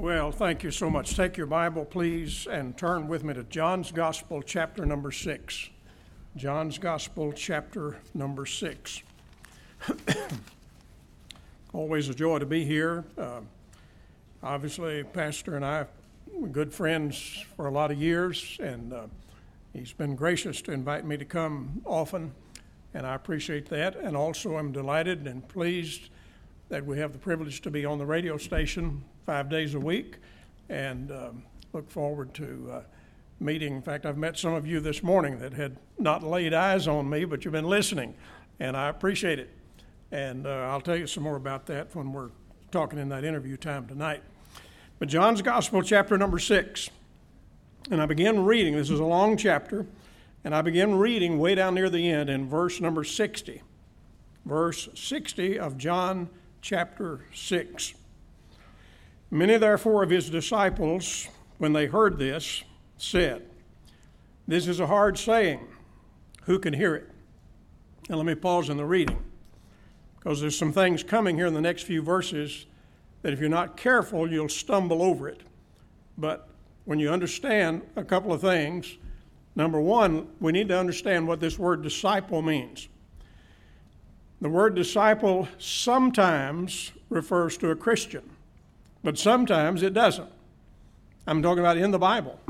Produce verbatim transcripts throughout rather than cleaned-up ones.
Well, thank you so much. Take your Bible, please, and turn with me to John's Gospel, chapter number six. John's Gospel, chapter number six. Always a joy to be here. Uh, obviously, Pastor and I were good friends for a lot of years, and uh, he's been gracious to invite me to come often, and I appreciate that. And also, I'm delighted and pleased that we have the privilege to be on the radio station five days a week, and um, look forward to uh, meeting. In fact, I've met some of you this morning that had not laid eyes on me, but you've been listening, and I appreciate it. And uh, I'll tell you some more about that when we're talking in that interview time tonight. But John's Gospel, chapter number six, and I begin reading. This is a long chapter, and I begin reading way down near the end in verse number sixty, verse sixty of John chapter six. Many therefore of his disciples, when they heard this, said, "This is a hard saying. Who can hear it?" Now let me pause in the reading, because there's some things coming here in the next few verses that if you're not careful, you'll stumble over it. But when you understand a couple of things, number one, we need to understand what this word disciple means. The word disciple sometimes refers to a Christian, but sometimes it doesn't. I'm talking about in the Bible.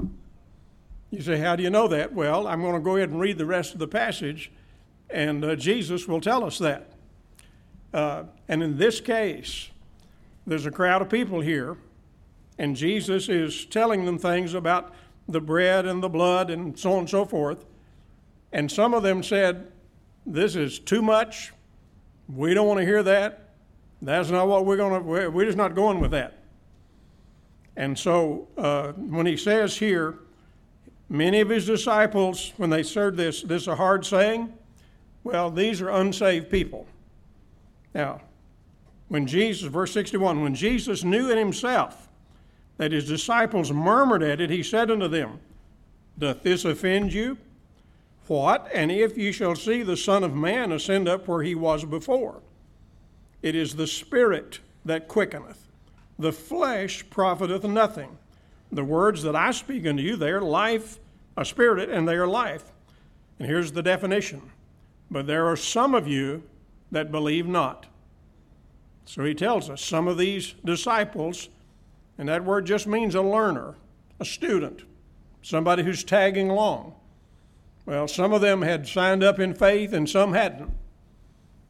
You say, how do you know that? Well, I'm going to go ahead and read the rest of the passage, and uh, Jesus will tell us that. Uh, and in this case, there's a crowd of people here, and Jesus is telling them things about the bread and the blood and so on and so forth. And some of them said, "This is too much. We don't want to hear that. That's not what we're going to, we're just not going with that." And so uh, when he says here, many of his disciples, when they heard this, this is a hard saying, well, these are unsaved people. Now, when Jesus, verse sixty-one, when Jesus knew in himself that his disciples murmured at it, he said unto them, "Doth this offend you? What? And if you shall see the Son of Man ascend up where he was before. It is the Spirit that quickeneth. The flesh profiteth nothing. The words that I speak unto you, they are life, a spirit, and they are life." And here's the definition. "But there are some of you that believe not." So he tells us some of these disciples, and that word just means a learner, a student, somebody who's tagging along. Well, some of them had signed up in faith and some hadn't.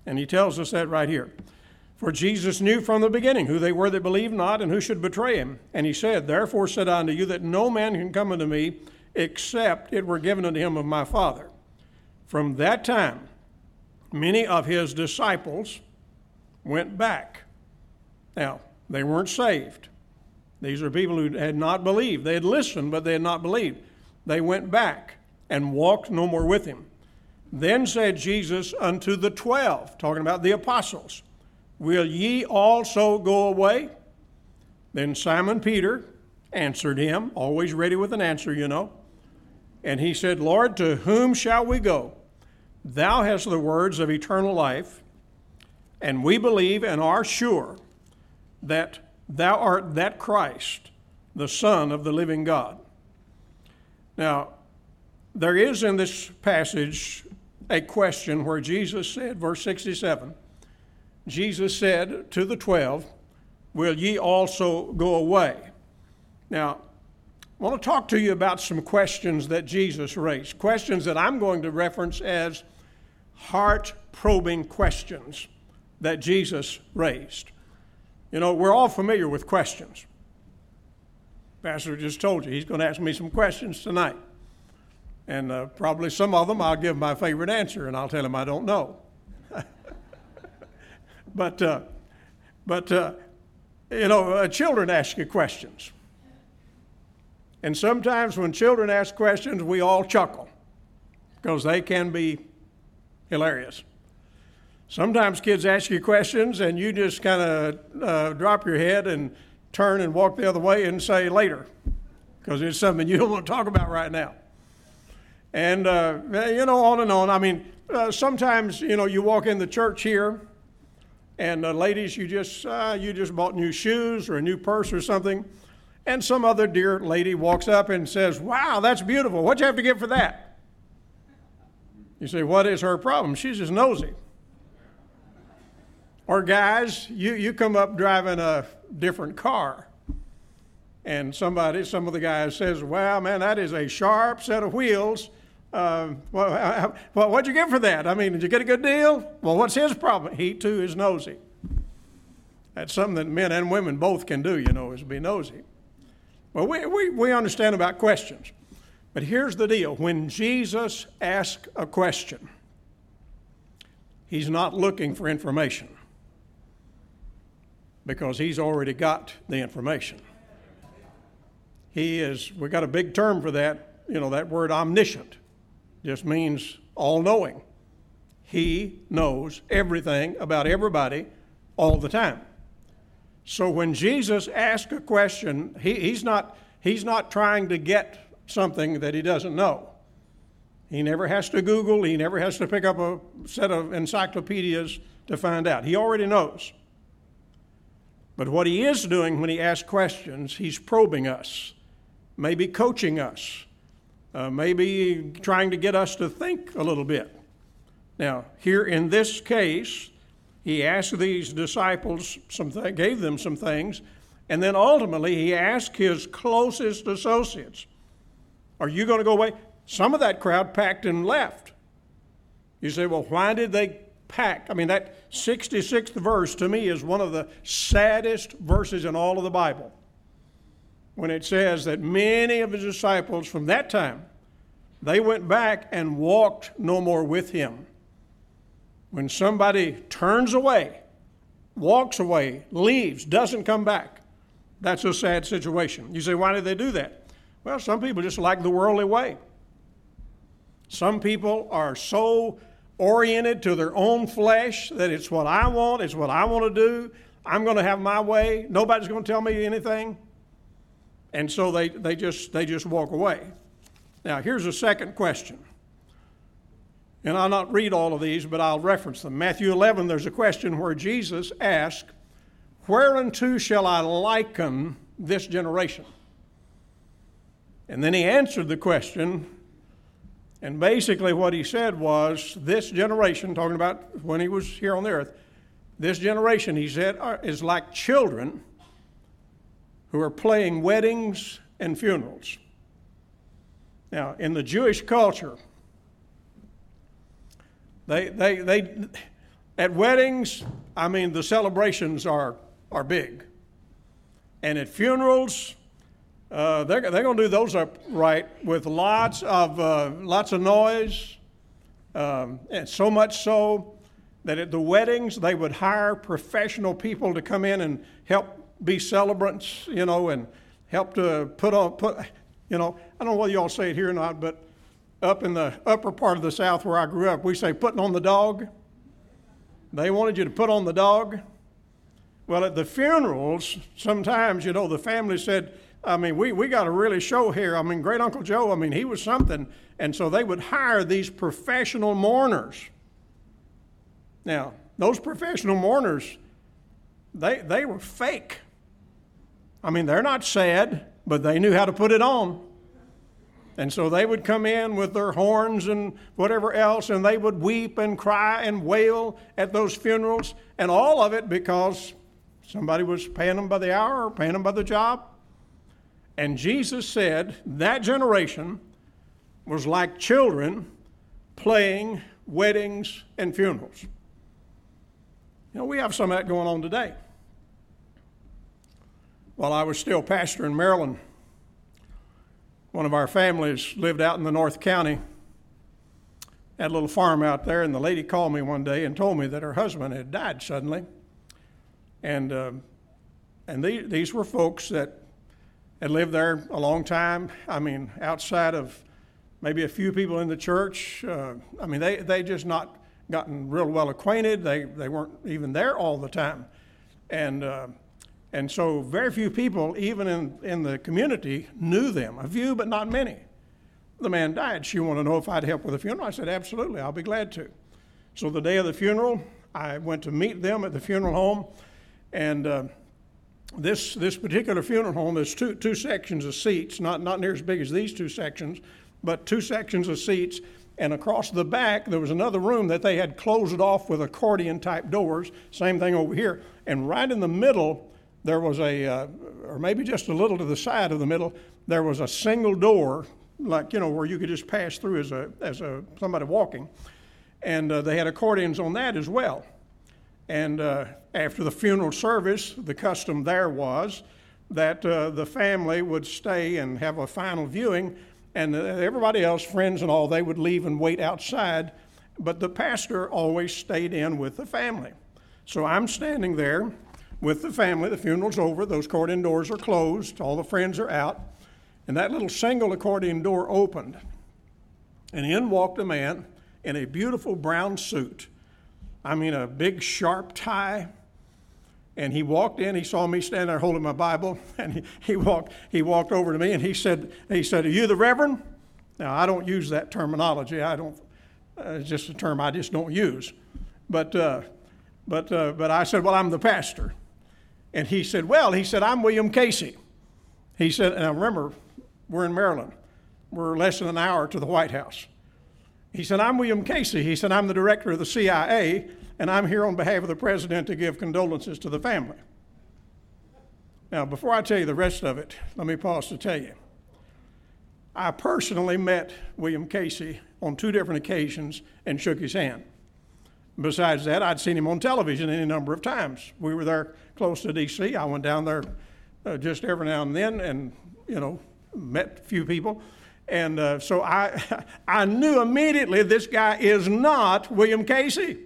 And he tells us that right here. For Jesus knew from the beginning who they were that believed not, and who should betray him. And he said, "Therefore said I unto you, that no man can come unto me, except it were given unto him of my Father." From that time, many of his disciples went back. Now, they weren't saved. These are people who had not believed. They had listened, but they had not believed. They went back and walked no more with him. Then said Jesus unto the twelve, talking about the apostles, "Will ye also go away?" Then Simon Peter answered him, always ready with an answer, you know. And he said, "Lord, to whom shall we go? Thou hast the words of eternal life, and we believe and are sure that thou art that Christ, the Son of the living God." Now, there is in this passage a question where Jesus said, verse sixty-seven, Jesus said to the twelve, "Will ye also go away?" Now, I want to talk to you about some questions that Jesus raised, questions that I'm going to reference as heart-probing questions that Jesus raised. You know, we're all familiar with questions. Pastor just told you he's going to ask me some questions tonight. And uh, probably some of them I'll give my favorite answer, and I'll tell him I don't know. But, uh, but uh, you know, uh, children ask you questions. And sometimes when children ask questions, we all chuckle because they can be hilarious. Sometimes kids ask you questions, and you just kind of uh, drop your head and turn and walk the other way and say later, because it's something you don't want to talk about right now. And, uh, you know, on and on. I mean, uh, sometimes, you know, you walk in the church here, and uh, ladies, you just uh, you just bought new shoes or a new purse or something, And some other dear lady walks up and says, wow, that's beautiful. What'd you have to give for that? You say, what is her problem? She's just nosy. Or guys, you, you come up driving a different car. And somebody, some of the guys says, wow, man, that is a sharp set of wheels. Uh, well, I, well, what'd you get for that? I mean, did you get a good deal? Well, what's his problem? He, too, is nosy. That's something that men and women both can do, you know, is be nosy. Well, we, we, we understand about questions. But here's the deal. When Jesus asks a question, he's not looking for information because he's already got the information. He is, we got a big term for that, you know, that word omniscient just means all-knowing. He knows everything about everybody all the time. So when Jesus asks a question, he, he's not he's not trying to get something that he doesn't know. He never has to Google. He never has to pick up a set of encyclopedias to find out. He already knows. But what he is doing when he asks questions, he's probing us, maybe coaching us, uh, maybe trying to get us to think a little bit. Now, here in this case, he asked these disciples, some th- gave them some things, and then ultimately he asked his closest associates, are you going to go away? Some of that crowd packed and left. You say, well, why did they pack? I mean, that sixty-sixth verse to me is one of the saddest verses in all of the Bible, when it says that many of his disciples from that time, they went back and walked no more with him. When somebody turns away, walks away, leaves, doesn't come back, that's a sad situation. You say, why did they do that? Well, some people just like the worldly way. Some people are so oriented to their own flesh that it's what I want, it's what I want to do, I'm going to have my way, nobody's going to tell me anything. And so they, they just they just walk away. Now, here's a second question. And I'll not read all of these, but I'll reference them. Matthew eleven, there's a question where Jesus asked, whereunto shall I liken this generation? And then he answered the question, and basically what he said was, this generation, talking about when he was here on the earth, this generation, he said, is like children who are playing weddings and funerals. Now, in the Jewish culture, They, they, they, at weddings, I mean, the celebrations are are big, and at funerals, uh, they're they're gonna do those up right with lots of uh, lots of noise, um, and so much so that at the weddings they would hire professional people to come in and help be celebrants, you know, and help to put on put, you know, I don't know whether y'all say it here or not, but up in the upper part of the South where I grew up, we say putting on the dog. They wanted you to put on the dog. Well, at the funerals, sometimes, you know, the family said, I mean, we, we got to really show here. I mean, great Uncle Joe, I mean, he was something. And so they would hire these professional mourners. Now, those professional mourners, they they were fake. I mean, they're not sad, but they knew how to put it on. And so they would come in with their horns and whatever else, and they would weep and cry and wail at those funerals, and all of it because somebody was paying them by the hour or paying them by the job. And Jesus said that generation was like children playing weddings and funerals. You know, we have some of that going on today. While I was still pastor in Maryland, one of our families lived out in the North County, had a little farm out there, and the lady called me one day and told me that her husband had died suddenly. And uh, and these, these were folks that had lived there a long time. I mean, outside of maybe a few people in the church, uh, I mean, they, they just not gotten real well acquainted. They they weren't even there all the time. And Uh, And so very few people, even in, in the community, knew them. A few, but not many. The man died. She wanted to know if I'd help with the funeral. I said, absolutely, I'll be glad to. So the day of the funeral, I went to meet them at the funeral home, and uh, this this particular funeral home, there's two two sections of seats, not not near as big as these two sections, but two sections of seats. And across the back, there was another room that they had closed off with accordion-type doors. Same thing over here. And right in the middle, there was a, uh, or maybe just a little to the side of the middle, there was a single door, like, you know, where you could just pass through as a as a somebody walking. And uh, they had accordions on that as well. And uh, after the funeral service, the custom there was that uh, the family would stay and have a final viewing. And everybody else, friends and all, they would leave and wait outside. But the pastor always stayed in with the family. So I'm standing there with the family. The funeral's over. Those accordion doors are closed. All the friends are out. And that little single accordion door opened. And in walked a man in a beautiful brown suit. I mean, a big, sharp tie. And he walked in, he saw me standing there holding my Bible, and he, he walked he walked over to me and he said, he said, "Are you the Reverend?" Now, I don't use that terminology. I don't, uh, it's just a term I just don't use. But, uh, but, uh, but I said, "Well, I'm the pastor." And he said, "Well," he said, "I'm William Casey." He said, and I remember, we're in Maryland. We're less than an hour to the White House. He said, "I'm William Casey." He said, "I'm the director of the C I A, and I'm here on behalf of the president to give condolences to the family." Now, before I tell you the rest of it, let me pause to tell you. I personally met William Casey on two different occasions and shook his hand. Besides that, I'd seen him on television any number of times. We were there close to D C. I went down there uh, just every now and then and, you know, met a few people. And uh, so I, I knew immediately this guy is not William Casey.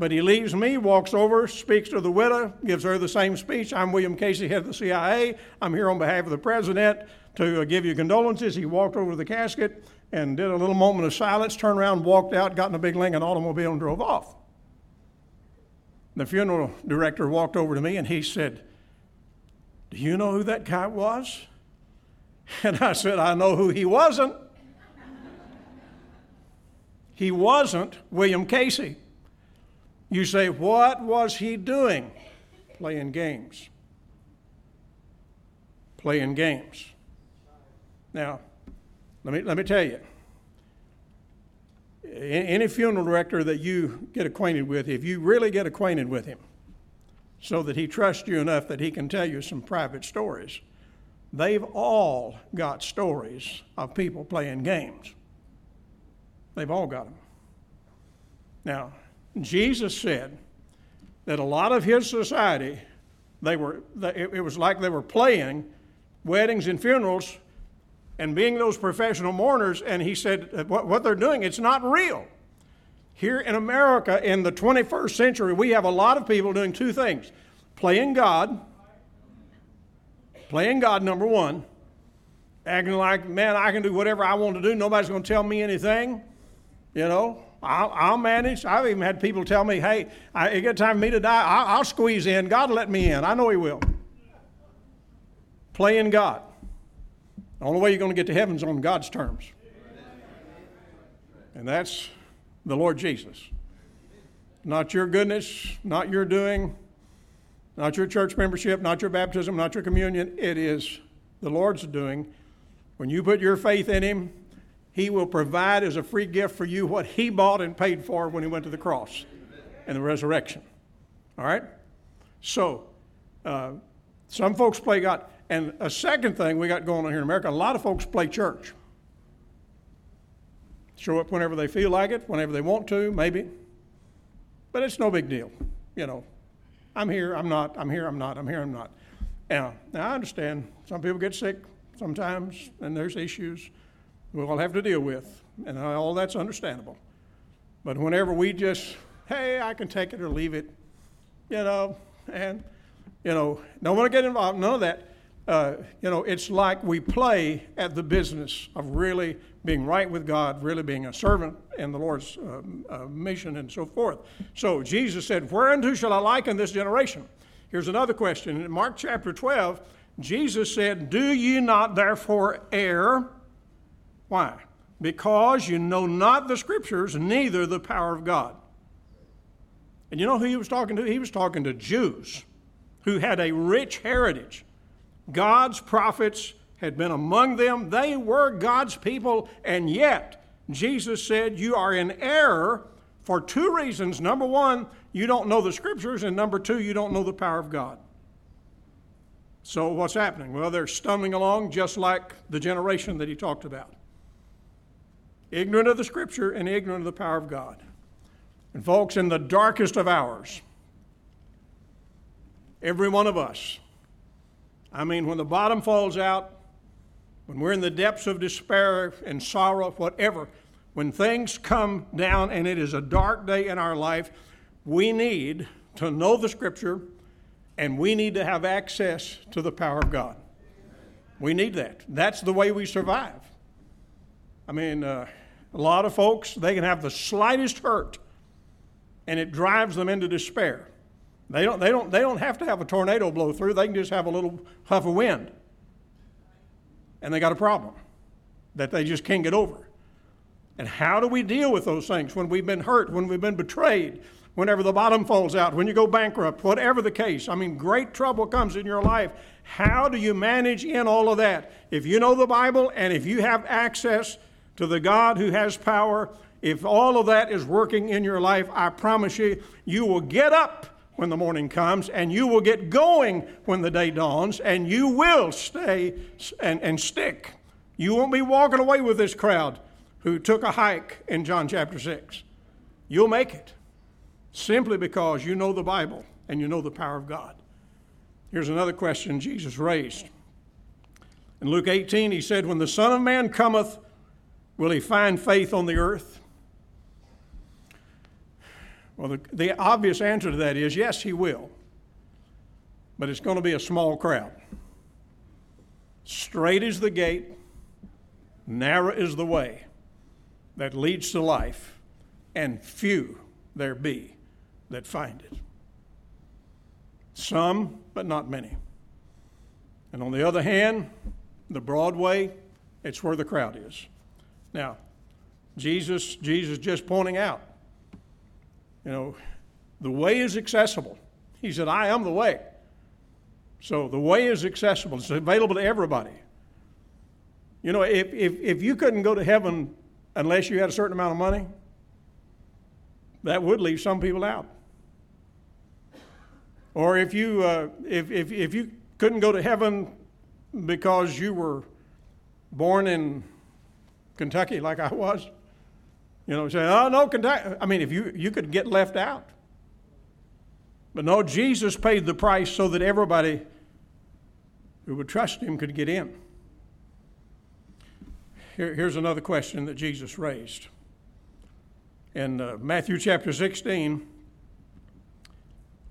But he leaves me, walks over, speaks to the widow, gives her the same speech. "I'm William Casey, head of the C I A. I'm here on behalf of the president to uh, give you condolences." He walked over to the casket and did a little moment of silence, turned around, walked out, got in a big Lincoln automobile and drove off. The funeral director walked over to me and he said, "Do you know who that guy was?" And I said, "I know who he wasn't." He wasn't William Casey. You say, what was he doing? Playing games. Playing games. Now, let me, let me tell you. Any funeral director that you get acquainted with, if you really get acquainted with him so that he trusts you enough that he can tell you some private stories, they've all got stories of people playing games. They've all got them. Now, Jesus said that a lot of his society, they were, it was like they were playing weddings and funerals and being those professional mourners. And he said, what they're doing, it's not real. Here in America in the twenty-first century, we have a lot of people doing two things, playing God, Playing God, number one, acting like, man, I can do whatever I want to do. Nobody's going to tell me anything. You know, I'll, I'll manage. I've even had people tell me, hey, I, it gets time for me to die. I'll, I'll squeeze in. God will let me in. I know he will. Playing God. The only way you're going to get to heaven is on God's terms. And that's the Lord Jesus. Not your goodness, not your doing, not your church membership, not your baptism, not your communion. It is the Lord's doing. When you put your faith in him, he will provide as a free gift for you what he bought and paid for when he went to the cross and the resurrection. All right? So uh, some folks play God. And a second thing we got going on here in America, a lot of folks play church. Show up whenever they feel like it, whenever they want to, maybe. But it's no big deal, you know. I'm here, I'm not, I'm here, I'm not, I'm here, I'm not. Now, now, I understand some people get sick sometimes, and there's issues we all have to deal with, and all that's understandable. But whenever we just, hey, I can take it or leave it, you know, and, you know, don't want to get involved, none of that. Uh, you know, it's like we play at the business of really being right with God, really being a servant in the Lord's uh, uh, mission and so forth. So Jesus said, whereunto shall I liken this generation? Here's another question. In Mark chapter twelve, Jesus said, do ye not therefore err? Why? Because you know not the scriptures, neither the power of God. And you know who he was talking to? He was talking to Jews. who had a rich heritage. God's prophets had been among them. They were God's people, and yet Jesus said, you are in error for two reasons. Number one, you don't know the Scriptures, and number two, you don't know the power of God. So what's happening? Well, they're stumbling along just like the generation that he talked about. Ignorant of the Scripture and ignorant of the power of God. And folks, in the darkest of hours, every one of us, I mean, when the bottom falls out, when we're in the depths of despair and sorrow, whatever, when things come down and it is a dark day in our life, we need to know the Scripture and we need to have access to the power of God. We need that. That's the way we survive. I mean, uh, a lot of folks, they can have the slightest hurt and it drives them into despair. They don't, they don't, they don't have to have a tornado blow through. They can just have a little huff of wind. And they got a problem that they just can't get over. And how do we deal with those things when we've been hurt, when we've been betrayed, whenever the bottom falls out, when you go bankrupt, whatever the case? I mean, great trouble comes in your life. How do you manage in all of that? If you know the Bible and if you have access to the God who has power, if all of that is working in your life, I promise you, you will get up when the morning comes, and you will get going when the day dawns, and you will stay and, and stick. You won't be walking away with this crowd who took a hike in John chapter six. You'll make it simply because you know the Bible and you know the power of God. Here's another question Jesus raised. In Luke eighteen, he said, when the Son of Man cometh, will he find faith on the earth? Well, the, the obvious answer to that is, yes, he will. But it's going to be a small crowd. Straight is the gate, narrow is the way that leads to life, and few there be that find it. Some, but not many. And on the other hand, the broad way, it's where the crowd is. Now, Jesus, Jesus just pointing out, you know, the way is accessible. He said, I am the way. So the way is accessible. It's available to everybody. You know, if, if, if you couldn't go to heaven unless you had a certain amount of money, that would leave some people out. Or if you, uh, if, if, if you couldn't go to heaven because you were born in Kentucky like I was, you know, say, oh, no, Kentucky. I mean, if you, you could get left out. But no, Jesus paid the price so that everybody who would trust him could get in. Here, here's another question that Jesus raised. In uh, Matthew chapter sixteen,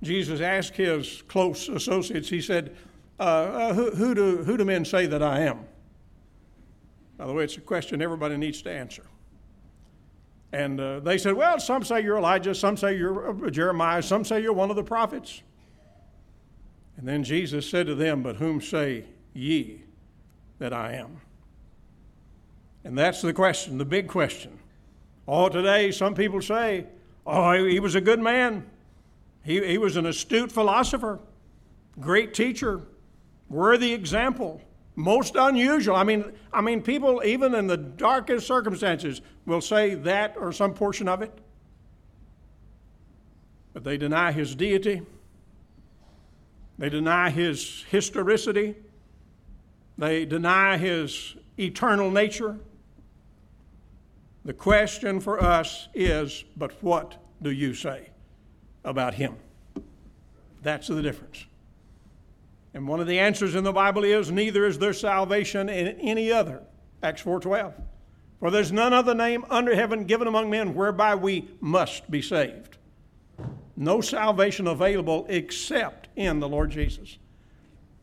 Jesus asked his close associates, he said, uh, uh, who, who, do, who do men say that I am? By the way, it's a question everybody needs to answer. And uh, they said, well, some say you're Elijah, some say you're Jeremiah, some say you're one of the prophets. And then Jesus said to them, but whom say ye that I am? And that's the question, the big question. Oh, today some people say, oh, he was a good man. He, he was an astute philosopher, great teacher, worthy example. Most unusual. I mean, I mean, people even in the darkest circumstances will say that or some portion of it. But they deny his deity. They deny his historicity. They deny his eternal nature. The question for us is, but what do you say about him? That's the difference. And one of the answers in the Bible is, neither is there salvation in any other. Acts four twelve. For there's none other name under heaven given among men whereby we must be saved. No salvation available except in the Lord Jesus.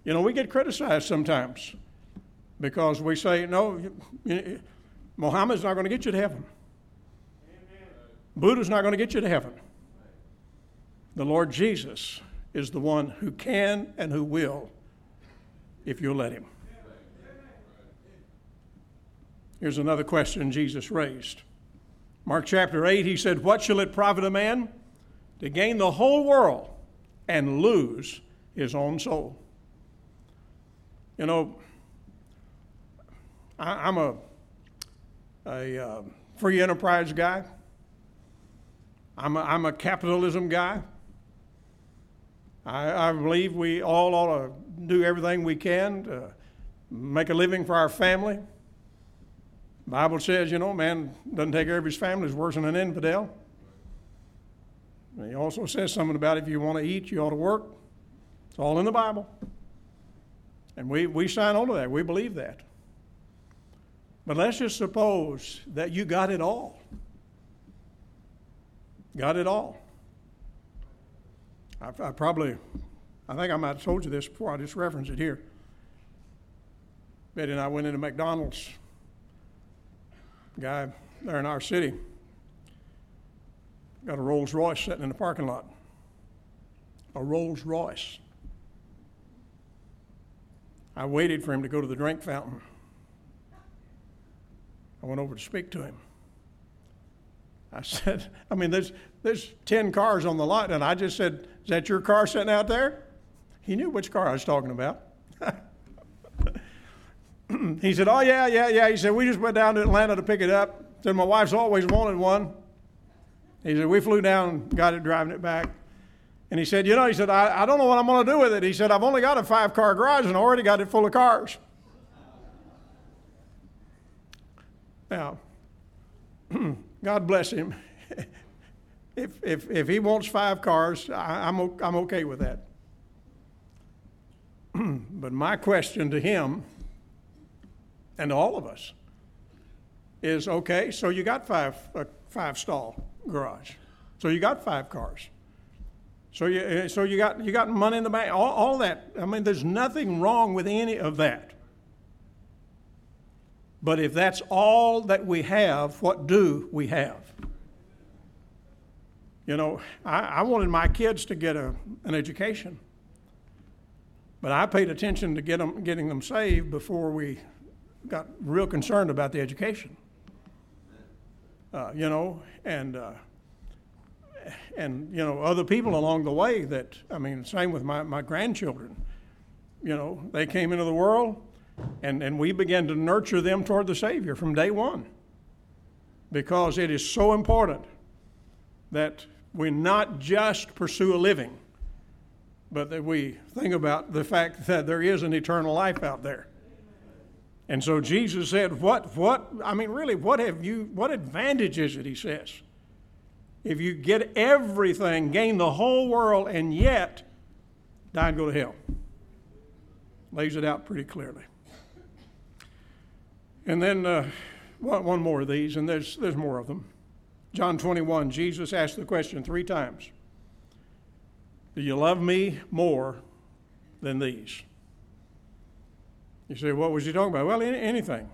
You know, we get criticized sometimes because we say, no, Muhammad's not going to get you to heaven. Amen. Buddha's not going to get you to heaven. The Lord Jesus is the one who can and who will, if you'll let him. Here's another question Jesus raised. Mark chapter eight, he said, what shall it profit a man to gain the whole world and lose his own soul. You know, I, I'm a, a uh, free enterprise guy. I'm a, I'm a capitalism guy. I, I believe we all ought to do everything we can to make a living for our family. The Bible says, you know, man doesn't take care of his family is worse than an infidel. And he also says something about if you want to eat, you ought to work. It's all in the Bible. And we, we sign on to that. We believe that. But let's just suppose that you got it all. Got it all. I, I probably, I think I might have told you this before. I just referenced it here. Betty and I went into McDonald's. The guy there in our city got a Rolls Royce sitting in the parking lot. A Rolls Royce. I waited for him to go to the drink fountain. I went over to speak to him. I said, I mean, there's there's ten cars on the lot, and I just said, is that your car sitting out there? He knew which car I was talking about. He said, oh, yeah, yeah, yeah. He said, we just went down to Atlanta to pick it up. Said, my wife's always wanted one. He said, we flew down, got it, driving it back. And he said, you know, he said, I, I don't know what I'm going to do with it. He said, I've only got a five-car garage and I already got it full of cars. Now, God bless him. If, if, if he wants five cars, I, I'm, I'm okay with that. But my question to him and to all of us is, okay, so you got five, a five-stall garage. So you got five cars. So you, so you got you got money in the bank, all, all that. I mean, there's nothing wrong with any of that. But if that's all that we have, what do we have? You know, I, I wanted my kids to get a, an education. But I paid attention to get them, getting them saved before we got real concerned about the education. Uh, you know, and... Uh, And, you know, other people along the way that, I mean, same with my, my grandchildren. You know, they came into the world, and, and we began to nurture them toward the Savior from day one. Because it is so important that we not just pursue a living, but that we think about the fact that there is an eternal life out there. And so Jesus said, what, what, I mean, really, what have you, what advantage is it, he says? If you get everything, gain the whole world, and yet die and go to hell. Lays it out pretty clearly. And then uh, one more of these, and there's, there's more of them. John twenty-one, Jesus asked the question three times. Do you love me more than these? You say, what was he talking about? Well, anything.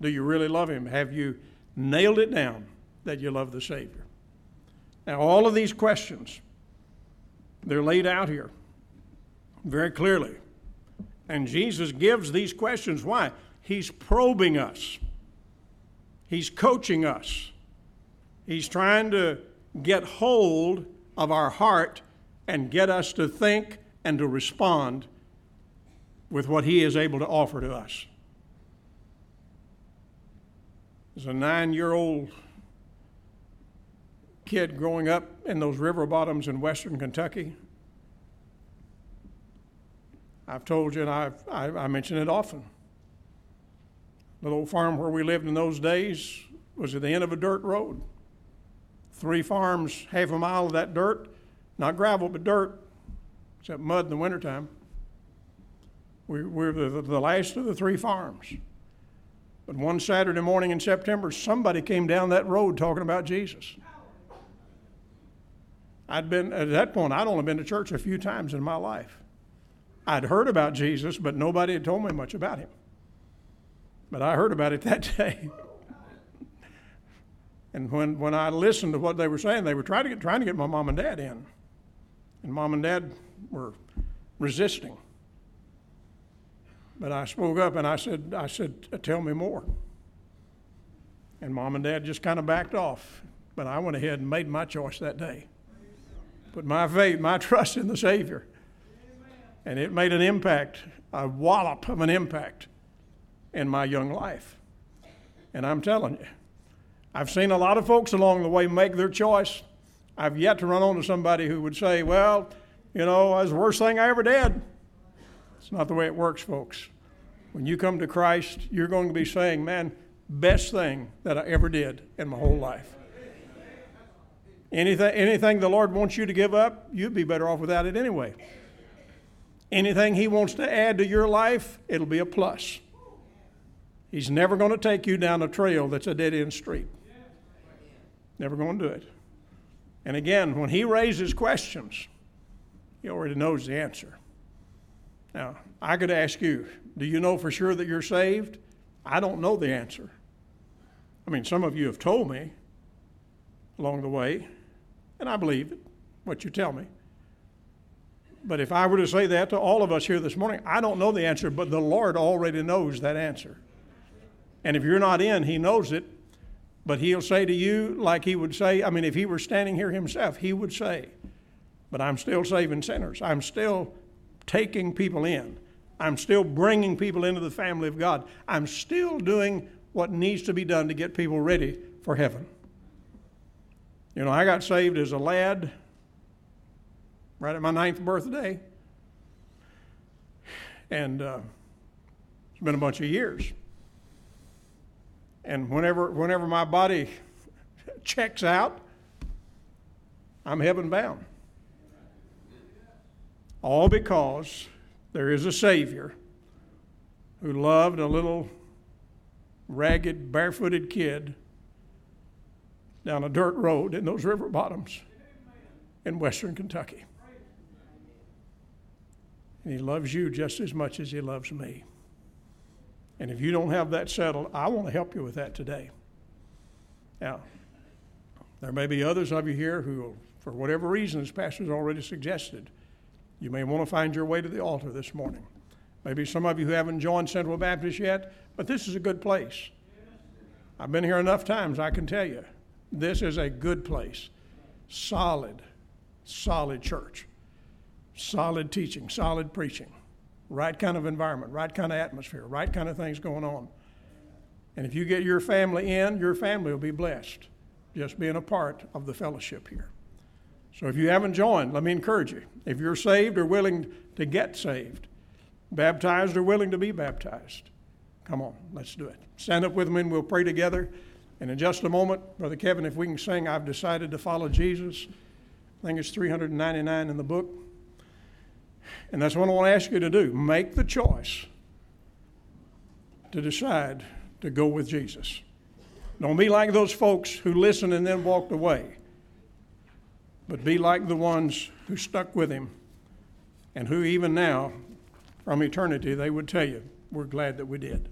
Do you really love him? Have you nailed it down that you love the Savior? Now, all of these questions, they're laid out here very clearly. And Jesus gives these questions. Why? He's probing us. He's coaching us. He's trying to get hold of our heart and get us to think and to respond with what he is able to offer to us. There's a nine-year-old kid growing up in those river bottoms in western Kentucky. I've told you, and I've, I, I mention it often. The little farm where we lived in those days was at the end of a dirt road. Three farms, half a mile of that dirt, not gravel but dirt, except mud in the wintertime. We, we were the, the last of the three farms. But one Saturday morning in September, somebody came down that road talking about Jesus. I'd been, at that point, I'd only been to church a few times in my life. I'd heard about Jesus, but nobody had told me much about him. But I heard about it that day. And when, when I listened to what they were saying, they were trying to get, trying to get my mom and dad in. And mom and dad were resisting. But I spoke up and I said, I said, tell me more. And mom and dad just kind of backed off. But I went ahead and made my choice that day. Put my faith, my trust in the Savior. And it made an impact, a wallop of an impact in my young life. And I'm telling you, I've seen a lot of folks along the way make their choice. I've yet to run onto somebody who would say, well, you know, that's the worst thing I ever did. It's not the way it works, folks. When you come to Christ, you're going to be saying, man, best thing that I ever did in my whole life. Anything, anything the Lord wants you to give up, you'd be better off without it anyway. Anything he wants to add to your life, it'll be a plus. He's never going to take you down a trail that's a dead-end street. Never going to do it. And again, when he raises questions, he already knows the answer. Now, I could ask you, do you know for sure that you're saved? I don't know the answer. I mean, some of you have told me along the way, and I believe it, what you tell me. But if I were to say that to all of us here this morning, I don't know the answer, but the Lord already knows that answer. And if you're not in, he knows it. But he'll say to you, like he would say, I mean, if he were standing here himself, he would say, but I'm still saving sinners. I'm still taking people in. I'm still bringing people into the family of God. I'm still doing what needs to be done to get people ready for heaven. You know, I got saved as a lad right at my ninth birthday. And uh, it's been a bunch of years. And whenever whenever my body checks out, I'm heaven bound. All because there is a Savior who loved a little ragged, barefooted kid down a dirt road in those river bottoms in western Kentucky. And he loves you just as much as he loves me. And if you don't have that settled, I want to help you with that today. Now, there may be others of you here who, for whatever reason, as Pastor's already suggested, you may want to find your way to the altar this morning. Maybe some of you who haven't joined Central Baptist yet, but this is a good place. I've been here enough times, I can tell you. This is a good place. Solid, solid church. Solid teaching, solid preaching. Right kind of environment, right kind of atmosphere, right kind of things going on. And if you get your family in, your family will be blessed just being a part of the fellowship here. So if you haven't joined, let me encourage you. If you're saved or willing to get saved, baptized or willing to be baptized, come on, let's do it. Stand up with me and we'll pray together. And in just a moment, Brother Kevin, if we can sing, I've decided to follow Jesus. I think it's three hundred ninety-nine in the book. And that's what I want to ask you to do. Make the choice to decide to go with Jesus. Don't be like those folks who listened and then walked away. But be like the ones who stuck with him and who even now, from eternity, they would tell you, we're glad that we did.